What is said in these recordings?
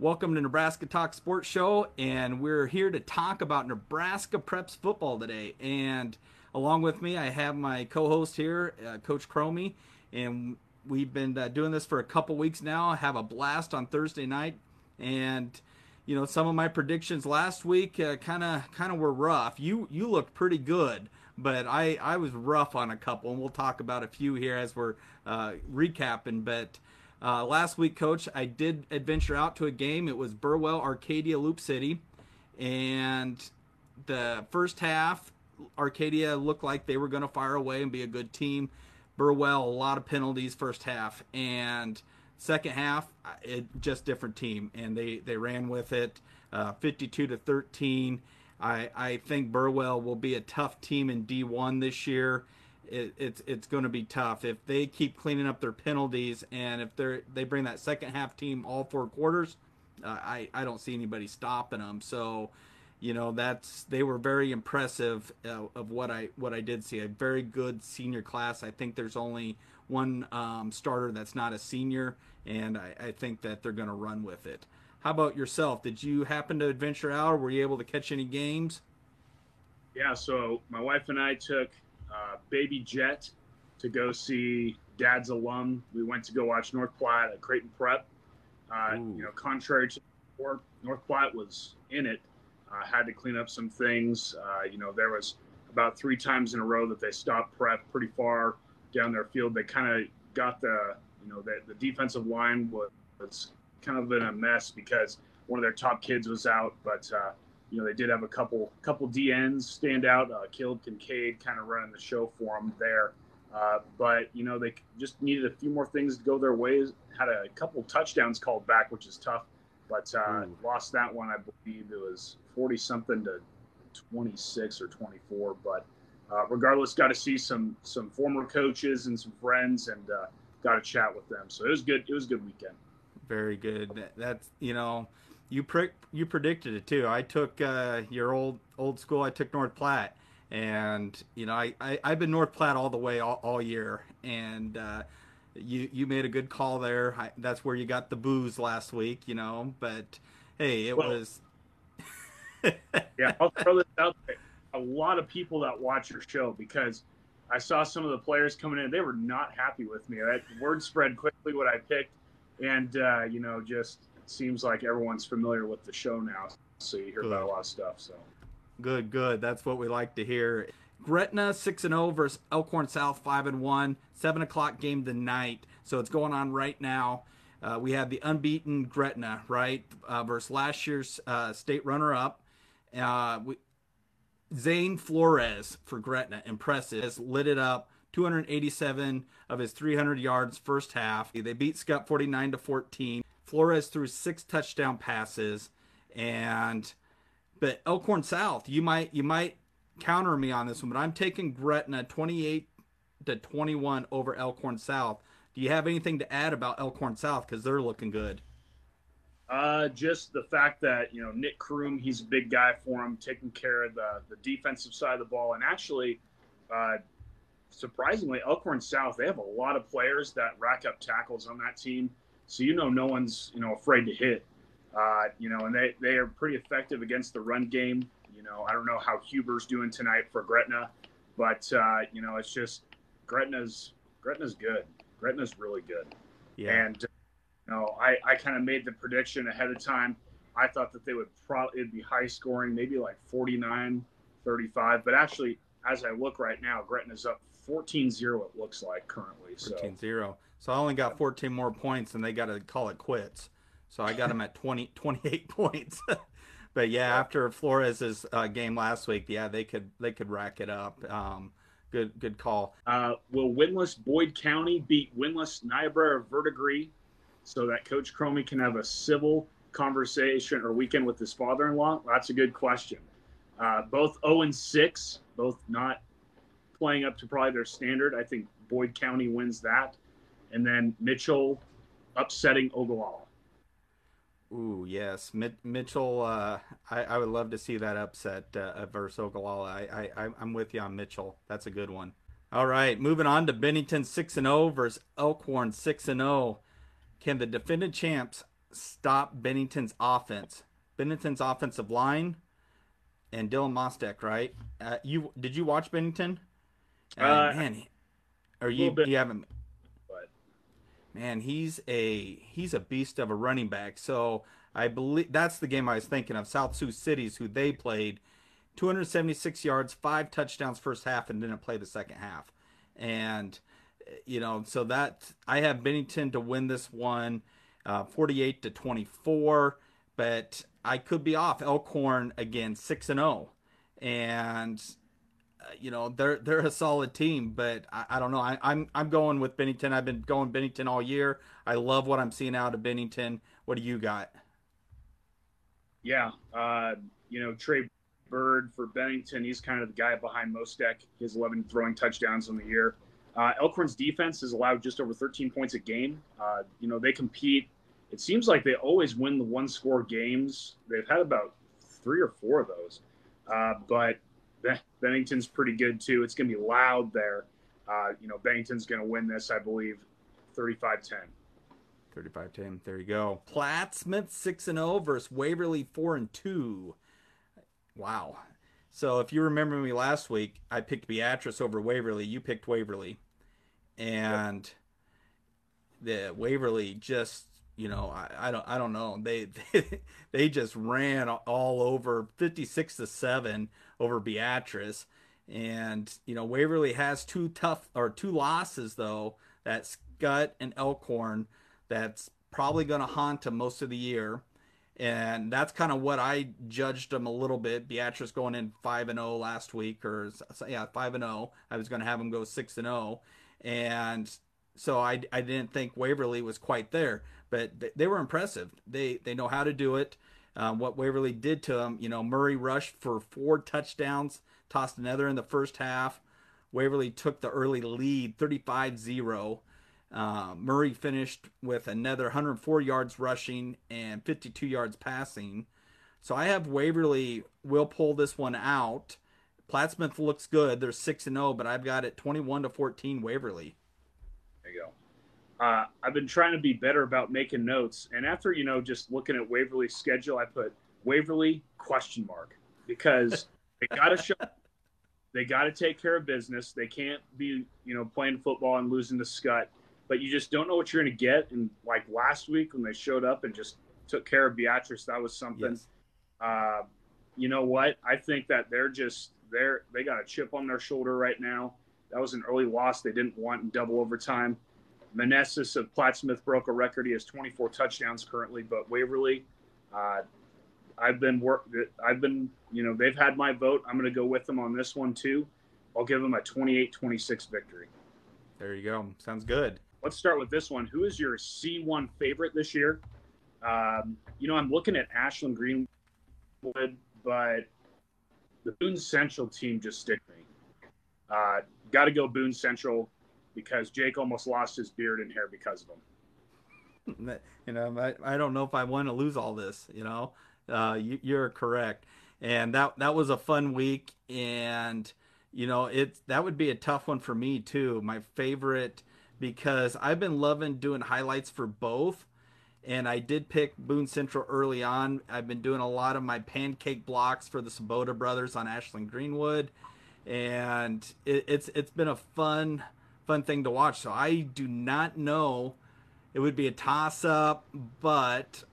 Welcome to Nebraska Talk Sports Show, and we're here to talk about Nebraska Preps football today. And along with me, I have my co-host here, Coach Cromie, and we've been doing this for a couple weeks now. I have a blast on Thursday night, and you know, some of my predictions last week kind of were rough. You looked pretty good, but I was rough on a couple, and we'll talk about a few here as we're recapping, but. Last week, Coach, I did adventure out to a game. It was Burwell, Arcadia, Loop City. And the first half, Arcadia looked like they were going to fire away and be a good team. Burwell, a lot of penalties first half. And second half, it just different team. And they ran with it 52-13. I think Burwell will be a tough team in D1 this year. It's going to be tough if they keep cleaning up their penalties, and if they bring that second half team all four quarters, I don't see anybody stopping them. So, you know, they were very impressive of what I did see. A very good senior class. I think there's only one starter that's not a senior, and I think that they're going to run with it. How about yourself? Did you happen to adventure out, or were you able to catch any games? Yeah, so my wife and I took baby jet to go see dad's alum. We went to go watch North Platte at Creighton Prep. You know, contrary to before, North Platte was in it, had to clean up some things. You know, there was about three times in a row that they stopped Prep pretty far down their field. They kind of got the defensive line was kind of in a mess because one of their top kids was out, but you know, they did have a couple DNs stand out. Caleb Kincaid kind of running the show for them there. But, you know, they just needed a few more things to go their ways. Had a couple touchdowns called back, which is tough. But lost that one, I believe. It was 40-something to 26 or 24. But regardless, got to see some former coaches and some friends and got to chat with them. So it was good. It was a good weekend. Very good. That's, you know – You predicted it too. I took your old school. I took North Platte, and you know I've been North Platte all the way all year. And you made a good call there. That's where you got the booze last week, you know. But hey, it was. Yeah, I'll throw this out there. A lot of people that watch your show, because I saw some of the players coming in. They were not happy with me. That word spread quickly what I picked, and you know, just. Seems like everyone's familiar with the show now, so you hear about a lot of stuff. So good, that's what we like to hear. Gretna 6-0 versus Elkhorn South 5-1. 7 o'clock game tonight, so it's going on right now. We have the unbeaten Gretna versus last year's state runner-up. Zane Flores for Gretna, impressive, has lit it up. 287 of his 300 yards first half. They beat Scott 49-14. Flores threw 6 touchdown passes, but Elkhorn South, you might counter me on this one, but I'm taking Gretna 28-21 over Elkhorn South. Do you have anything to add about Elkhorn South, because they're looking good? Just the fact that, you know, Nick Kroom, he's a big guy for him, taking care of the defensive side of the ball, and actually, surprisingly, Elkhorn South, they have a lot of players that rack up tackles on that team. So, you know, no one's, you know, afraid to hit, you know, and they are pretty effective against the run game. You know, I don't know how Huber's doing tonight for Gretna, but, you know, it's just Gretna's good. Gretna's really good. Yeah. And, you know, I kind of made the prediction ahead of time. I thought that they would probably, it'd be high scoring, maybe like 49-35. But actually, as I look right now, Gretna's up 14-0, it looks like currently. 14-0. So I only got 14 more points, and they got to call it quits. So I got them at 28 points. But, yeah, after Flores' game last week, yeah, they could rack it up. Good call. Will winless Boyd County beat winless Niobrara Verdigris so that Coach Cromie can have a civil conversation or weekend with his father-in-law? That's a good question. Both 0-6, both not playing up to probably their standard. I think Boyd County wins that. And then Mitchell upsetting Ogallala. Ooh, yes. Mitchell, I would love to see that upset versus Ogallala. I'm with you on Mitchell. That's a good one. All right, moving on to Bennington 6-0 versus Elkhorn 6-0. Can the defending champs stop Bennington's offense. Bennington's offensive line and Dylan Mostek, right? Did you watch Bennington? You haven't? But man, he's a beast of a running back. So I believe that's the game I was thinking of. South Sioux Cities, who they played, 276 yards, 5 touchdowns first half, and didn't play the second half. And so that I have Bennington to win this one, 48-24. But I could be off. Elkhorn again, 6-0, and they're a solid team. But I don't know. I'm going with Bennington. I've been going Bennington all year. I love what I'm seeing out of Bennington. What do you got? Yeah, Trey Bird for Bennington. He's kind of the guy behind Mostek. He has 11 throwing touchdowns on the year. Elkhorn's defense has allowed just over 13 points a game. They compete. It seems like they always win the one-score games. They've had about 3 or 4 of those. But Bennington's pretty good, too. It's going to be loud there. Bennington's going to win this, I believe, 35-10. 35-10. There you go. Plattsmouth 6-0 versus Waverly 4-2. Wow. So if you remember me last week, I picked Beatrice over Waverly. You picked Waverly. And the Waverly just, I don't know. They just ran all over 56-7 over Beatrice. And, Waverly has two losses, though, that's Scott and Elkhorn. That's probably going to haunt them most of the year. And that's kind of what I judged them a little bit. Beatrice going in 5-0 last week, 5-0. I was going to have them go 6-0. And so I didn't think Waverly was quite there, but they were impressive. They know how to do it. What Waverly did to them, Murray rushed for 4 touchdowns, tossed another in the first half. Waverly took the early lead, 35-0. Murray finished with another 104 yards rushing and 52 yards passing. So I have Waverly will pull this one out. Plattsmouth looks good. They're 6-0, but I've got it 21-14 Waverly. There you go. I've been trying to be better about making notes. And after, just looking at Waverly's schedule, I put Waverly ? Because they got to show. They got to take care of business. They can't be, playing football and losing to Scott. But you just don't know what you're going to get. And like last week when they showed up and just took care of Beatrice, that was something. Yes. You know what? I think that they got a chip on their shoulder right now. That was an early loss they didn't want in double overtime. Manessis of Plattsmouth broke a record. He has 24 touchdowns currently, but Waverly, they've had my vote. I'm going to go with them on this one too. I'll give them a 28-26 victory. There you go. Sounds good. Let's start with this one. Who is your C1 favorite this year? I'm looking at Ashland Greenwood, but the Boone Central team just sticked me. Got to go Boone Central because Jake almost lost his beard and hair because of them. I don't know if I want to lose all this, You're correct. And that was a fun week. And, that would be a tough one for me, too. My favorite, because I've been loving doing highlights for both. And I did pick Boone Central early on. I've been doing a lot of my pancake blocks for the Sabota brothers on Ashland Greenwood. And it's been a fun thing to watch. So I do not know. It would be a toss-up, but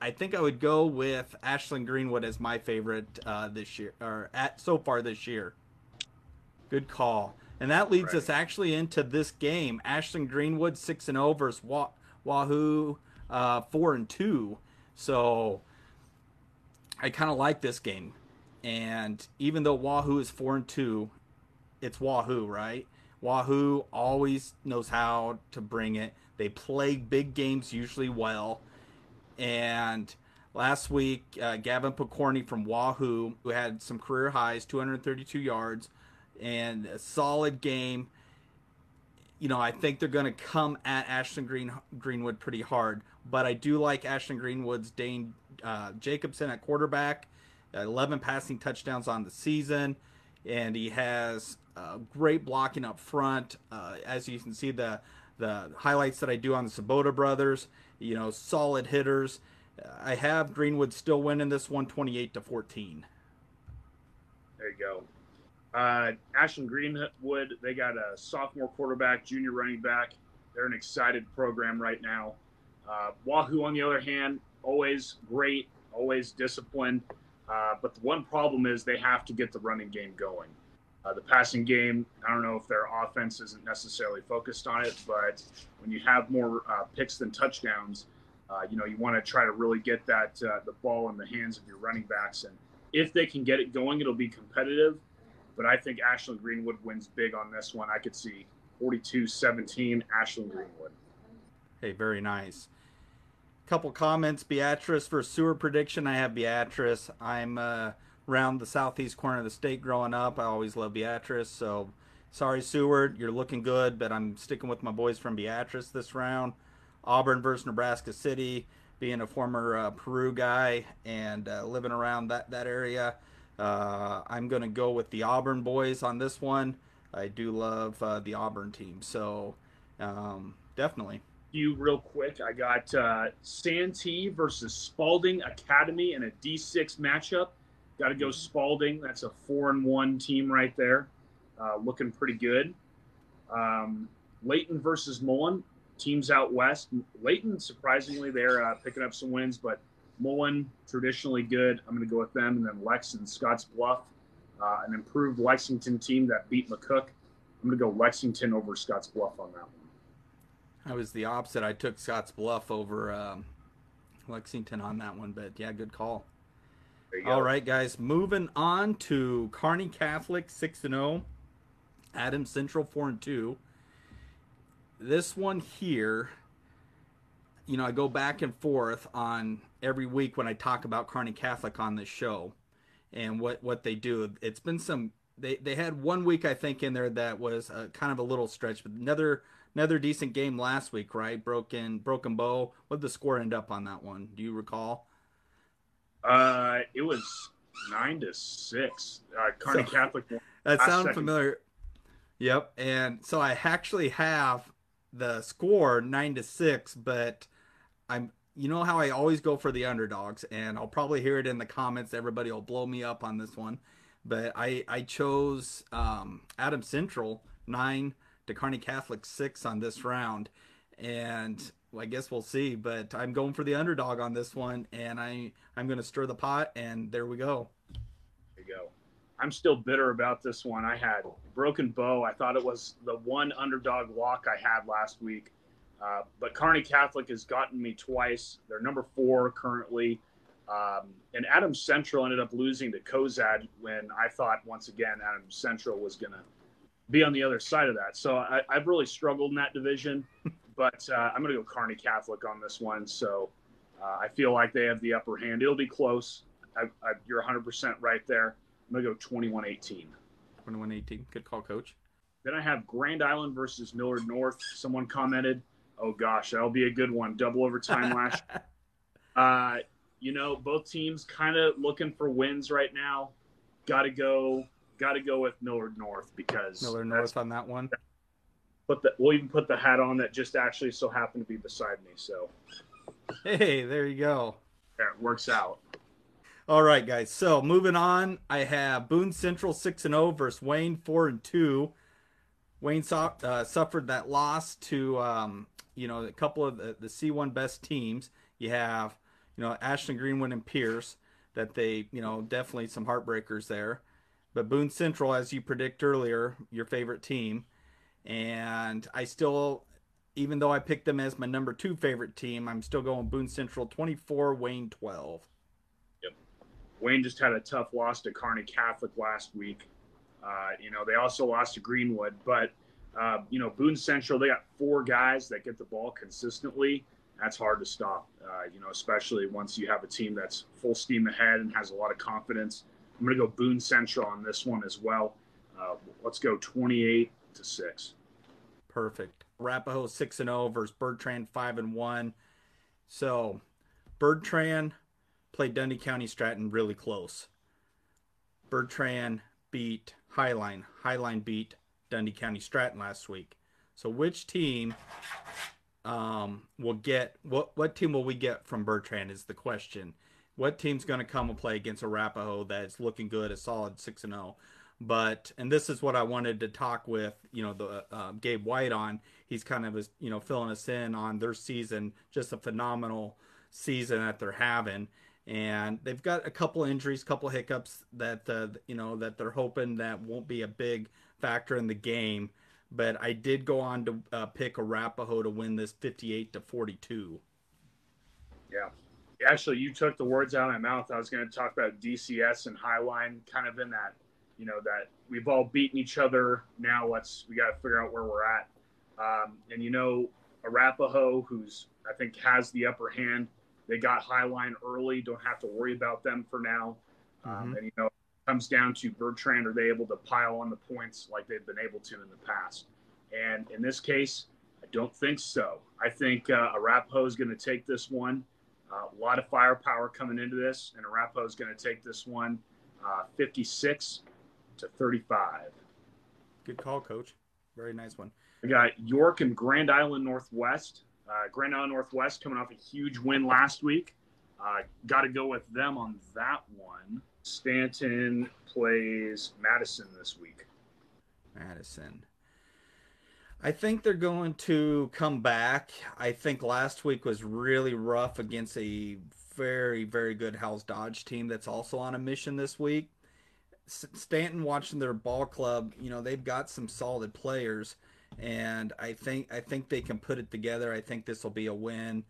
I think I would go with Ashland Greenwood as my favorite this year, or so far this year. Good call. And that leads us actually into this game. Ashland Greenwood 6-0 versus Wahoo 4-2. So I kind of like this game. And even though Wahoo is 4-2, it's Wahoo, right? Wahoo always knows how to bring it. They play big games usually well. And last week, Gavin Picorni from Wahoo, who had some career highs, 232 yards, and a solid game. I think they're going to come at Ashton Greenwood pretty hard. But I do like Ashton Greenwood's Dane Jacobson at quarterback, 11 passing touchdowns on the season. And he has great blocking up front. As you can see, the highlights that I do on the Sabota brothers, solid hitters. I have Greenwood still winning this one, 28-14. There you go. Ashland Greenwood, they got a sophomore quarterback, junior running back. They're an excited program right now. Wahoo, on the other hand, always great, always disciplined. But the one problem is they have to get the running game going. The passing game, I don't know if their offense isn't necessarily focused on it, but when you have more picks than touchdowns, you know, you want to try to really get that the ball in the hands of your running backs. And if they can get it going, it'll be competitive. But I think Ashland Greenwood wins big on this one. I could see 42-17 Ashland Greenwood. Hey, very nice. Couple comments. Beatrice for sewer prediction. I have Beatrice. I'm around the southeast corner of the state growing up. I always love Beatrice. So sorry, Seward, you're looking good, but I'm sticking with my boys from Beatrice this round. Auburn versus Nebraska City, being a former Peru guy and living around that area. I'm going to go with the Auburn boys on this one. I do love the Auburn team. So definitely. You real quick, I got Santee versus Spalding Academy in a D6 matchup. Got to go Spalding. That's a 4-1 team right there, looking pretty good. Layton versus Mullen, teams out west. Layton, surprisingly, they're picking up some wins, but Mullen, traditionally good. I'm going to go with them. And then Lex and Scott's Bluff, an improved Lexington team that beat McCook. I'm going to go Lexington over Scott's Bluff on that one. I was the opposite. I took Scott's Bluff over Lexington on that one, but yeah, good call. All right, guys, moving on to Kearney Catholic 6-0, Adams Central 4-2. This one here, you know, I go back and forth on every week when I talk about Kearney Catholic on this show and what they do. It's been some they had one week I think in there that was kind of a little stretch, but another decent game last week, right? Broken Bow. What did the score end up on that one? Do you recall? It was 9-6. Kearney Catholic. That sounds familiar. Yep. And so I actually have the score 9-6, but you know how I always go for the underdogs, and I'll probably hear it in the comments. Everybody will blow me up on this one, but I chose Adams Central 9. To Kearney Catholic 6 on this round, and I guess we'll see, but I'm going for the underdog on this one, and I'm going to stir the pot, and there we go. There you go. I'm still bitter about this one. I had Broken Bow. I thought it was the one underdog lock I had last week, but Kearney Catholic has gotten me twice. They're number 4 currently, and Adams Central ended up losing to Cozad when I thought, once again, Adams Central was going to be on the other side of that. So I've really struggled in that division, but I'm going to go Kearney Catholic on this one. So I feel like they have the upper hand. It'll be close. You're 100% right there. I'm going to go 21-18. 21-18. Good call, Coach. Then I have Grand Island versus Millard North. Someone commented, oh, gosh, that'll be a good one. Double overtime last year. You know, both teams kind of looking for wins right now. Got to go with Millard North because Millard North on that one. But we'll even put the hat on that just actually so happened to be beside me. So, hey, there you go. Yeah, it works out. All right, guys. So moving on, I have Boone Central 6-0 versus Wayne 4-2. Wayne suffered that loss to you know, a couple of the C1 best teams. You have, you know, Ashland Greenwood and Pierce that they, you know, definitely some heartbreakers there. But Boone Central, as you predict earlier, your favorite team. And I still, even though I picked them as my number 2 favorite team, I'm still going Boone Central 24, Wayne 12. Yep. Wayne just had a tough loss to Kearney Catholic last week. You know, they also lost to Greenwood. But, you know, Boone Central, they got 4 guys that get the ball consistently. That's hard to stop, you know, especially once you have a team that's full steam ahead and has a lot of confidence. I'm going to go Boone Central on this one as well. Let's go 28-6. Perfect. Arapahoe 6-0 versus Bertrand 5-1. So Bertrand played Dundy County Stratton really close. Bertrand beat Highline. Highline beat Dundy County Stratton last week. So which team we'll get what team will we get from Bertrand is the question. What team's going to come and play against Arapahoe that's looking good, a solid 6-0? And this is what I wanted to talk with, Gabe White on. He's kind of, filling us in on their season, just a phenomenal season that they're having. And they've got a couple injuries, couple hiccups that, that they're hoping that won't be a big factor in the game. But I did go on to pick Arapahoe to win this 58-42. Yeah. Actually, you took the words out of my mouth. I was going to talk about DCS and Highline, kind of in that, that we've all beaten each other. Now we got to figure out where we're at. Arapahoe, who's, I think, has the upper hand. They got Highline early. Don't have to worry about them for now. It comes down to Bertrand. Are they able to pile on the points like they've been able to in the past? And in this case, I don't think so. I think Arapahoe is going to take this one. A lot of firepower coming into this, and Arapahoe is going to take this one 56-35. Good call, Coach. Very nice one. We got York and Grand Island Northwest. Grand Island Northwest coming off a huge win last week. Got to go with them on that one. Stanton plays Madison this week. Madison. I think they're going to come back. I think last week was really rough against a very, very good Howells Dodge team that's also on a mission this week. Stanton, watching their ball club, they've got some solid players, and I think they can put it together. I think this will be a win,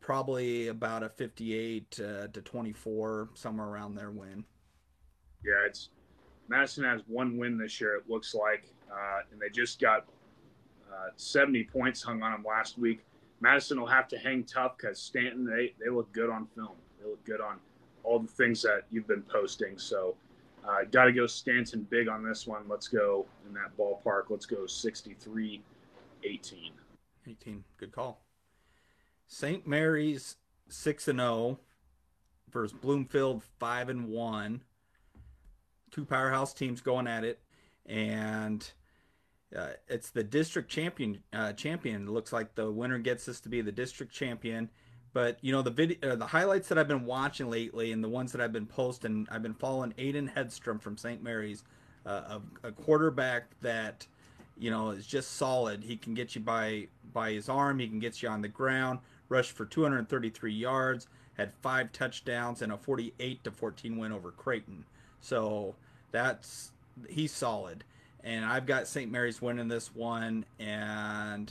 probably about a 58-24, somewhere around their win. Yeah, Madison has one win this year, it looks like, and they just got 70 points hung on them last week. Madison will have to hang tough because Stanton, they look good on film. They look good on all the things that you've been posting. So got to go Stanton big on this one. Let's go in that ballpark. Let's go 63-18. 18. Good call. St. Mary's 6-0 versus Bloomfield 5-1. Two powerhouse teams going at it. And it's the district champion. It looks like the winner gets this to be the district champion. But, the highlights that I've been watching lately and the ones that I've been posting, I've been following Aiden Hedstrom from St. Mary's, a quarterback that, is just solid. He can get you by his arm. He can get you on the ground. Rushed for 233 yards, had 5 touchdowns, and a 48-14 win over Creighton. So he's solid. And I've got St. Mary's winning this one. And,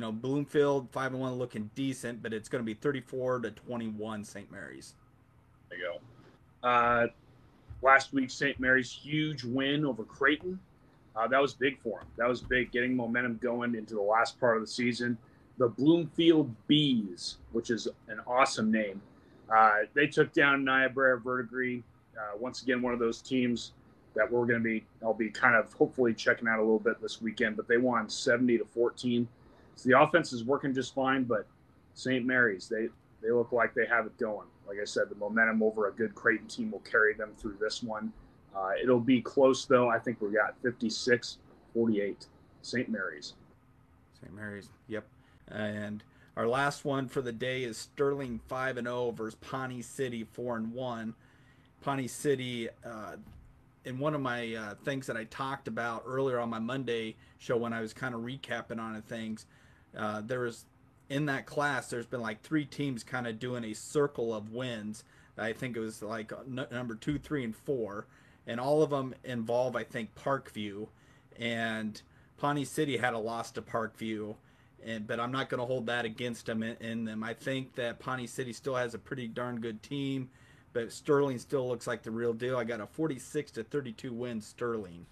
Bloomfield 5-1 looking decent, but it's going to be 34-21 St. Mary's. There you go. Last week, St. Mary's huge win over Creighton. That was big for them. That was big, getting momentum going into the last part of the season. The Bloomfield Bees, which is an awesome name, they took down Niobrara Verdigris. Once again, one of those teams that I'll be kind of hopefully checking out a little bit this weekend, but they won 70-14. So the offense is working just fine, but St. Mary's, they look like they have it going. Like I said, the momentum over a good Creighton team will carry them through this one. It'll be close, though. I think we got 56-48. St. Mary's. St. Mary's, yep. And our last one for the day is Sterling 5-0 versus Pawnee City 4-1. Pawnee City, in one of my things that I talked about earlier on my Monday show when I was kind of recapping on things, in that class, there's been like 3 teams kind of doing a circle of wins. I think it was like number 2, 3, and 4. And all of them involve, I think, Parkview. And Pawnee City had a loss to Parkview. But I'm not going to hold that against them in them. I think that Pawnee City still has a pretty darn good team. But Sterling still looks like the real deal. I got a 46-32 win, Sterling.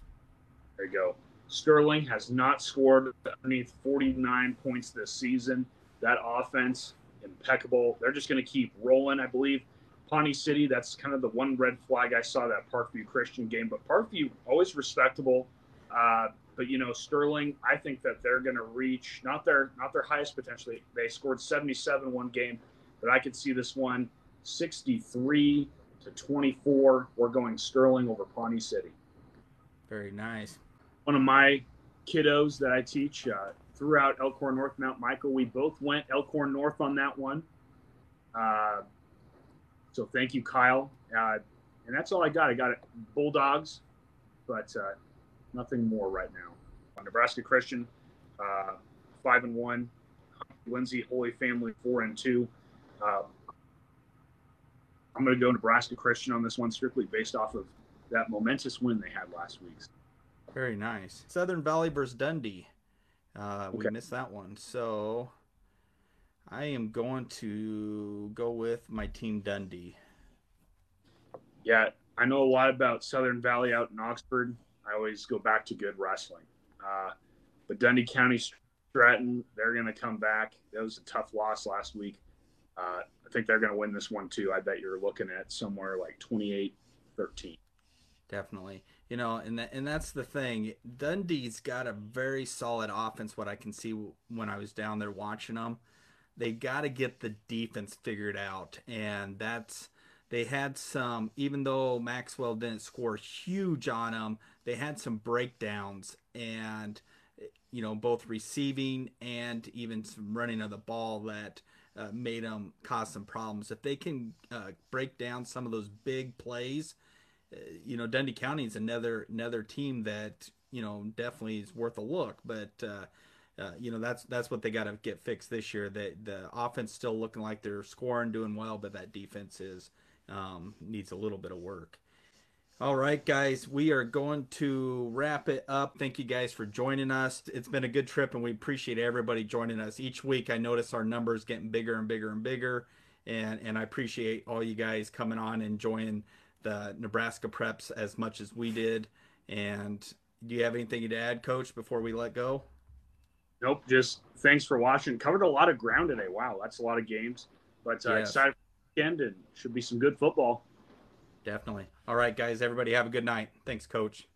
There you go. Sterling has not scored underneath 49 points this season. That offense, impeccable. They're just going to keep rolling, I believe. Pawnee City, that's kind of the one red flag I saw that Parkview Christian game. But Parkview, always respectable. But, Sterling, I think that they're going to reach not their highest potentially. They scored 77 one game, but I could see this one 63-24. We're going Sterling over Pawnee City. Very nice. One of my kiddos that I teach, throughout Elkhorn North, Mount Michael. We both went Elkhorn North on that one. So thank you, Kyle. And that's all I got. I got it. Bulldogs, but nothing more right now. Nebraska Christian, 5-1. Lindsay Holy Family, 4-2. I'm going to go Nebraska Christian on this one, strictly based off of that momentous win they had last week. Very nice. Southern Valley versus Dundee. We missed that one. So I am going to go with my team Dundee. Yeah, I know a lot about Southern Valley out in Oxford. I always go back to good wrestling. But Dundy County Stratton, they're going to come back. That was a tough loss last week. I think they're going to win this one too. I bet you're looking at somewhere like 28-13. Definitely. You know, and that's the thing. Dundee's got a very solid offense, what I can see when I was down there watching them. They got to get the defense figured out. And that's – they had some – even though Maxwell didn't score huge on them, they had some breakdowns and, you know, both receiving and even some running of the ball that – made them cause some problems. If they can break down some of those big plays, you know, Dundee County is another team that, you know, definitely is worth a look. But you know, that's what they got to get fixed this year. That the offense still looking like they're scoring, doing well, but that defense is needs a little bit of work. All right, guys, we are going to wrap it up. Thank you guys for joining us. It's been a good trip, and we appreciate everybody joining us. Each week, I notice our numbers getting bigger and bigger and bigger, and I appreciate all you guys coming on and enjoying the Nebraska preps as much as we did. And do you have anything to add, Coach, before we let go? Nope, just thanks for watching. Covered a lot of ground today. Wow, that's a lot of games. But yes. Excited for the weekend, and should be some good football. Definitely. All right, guys, everybody have a good night. Thanks, Coach.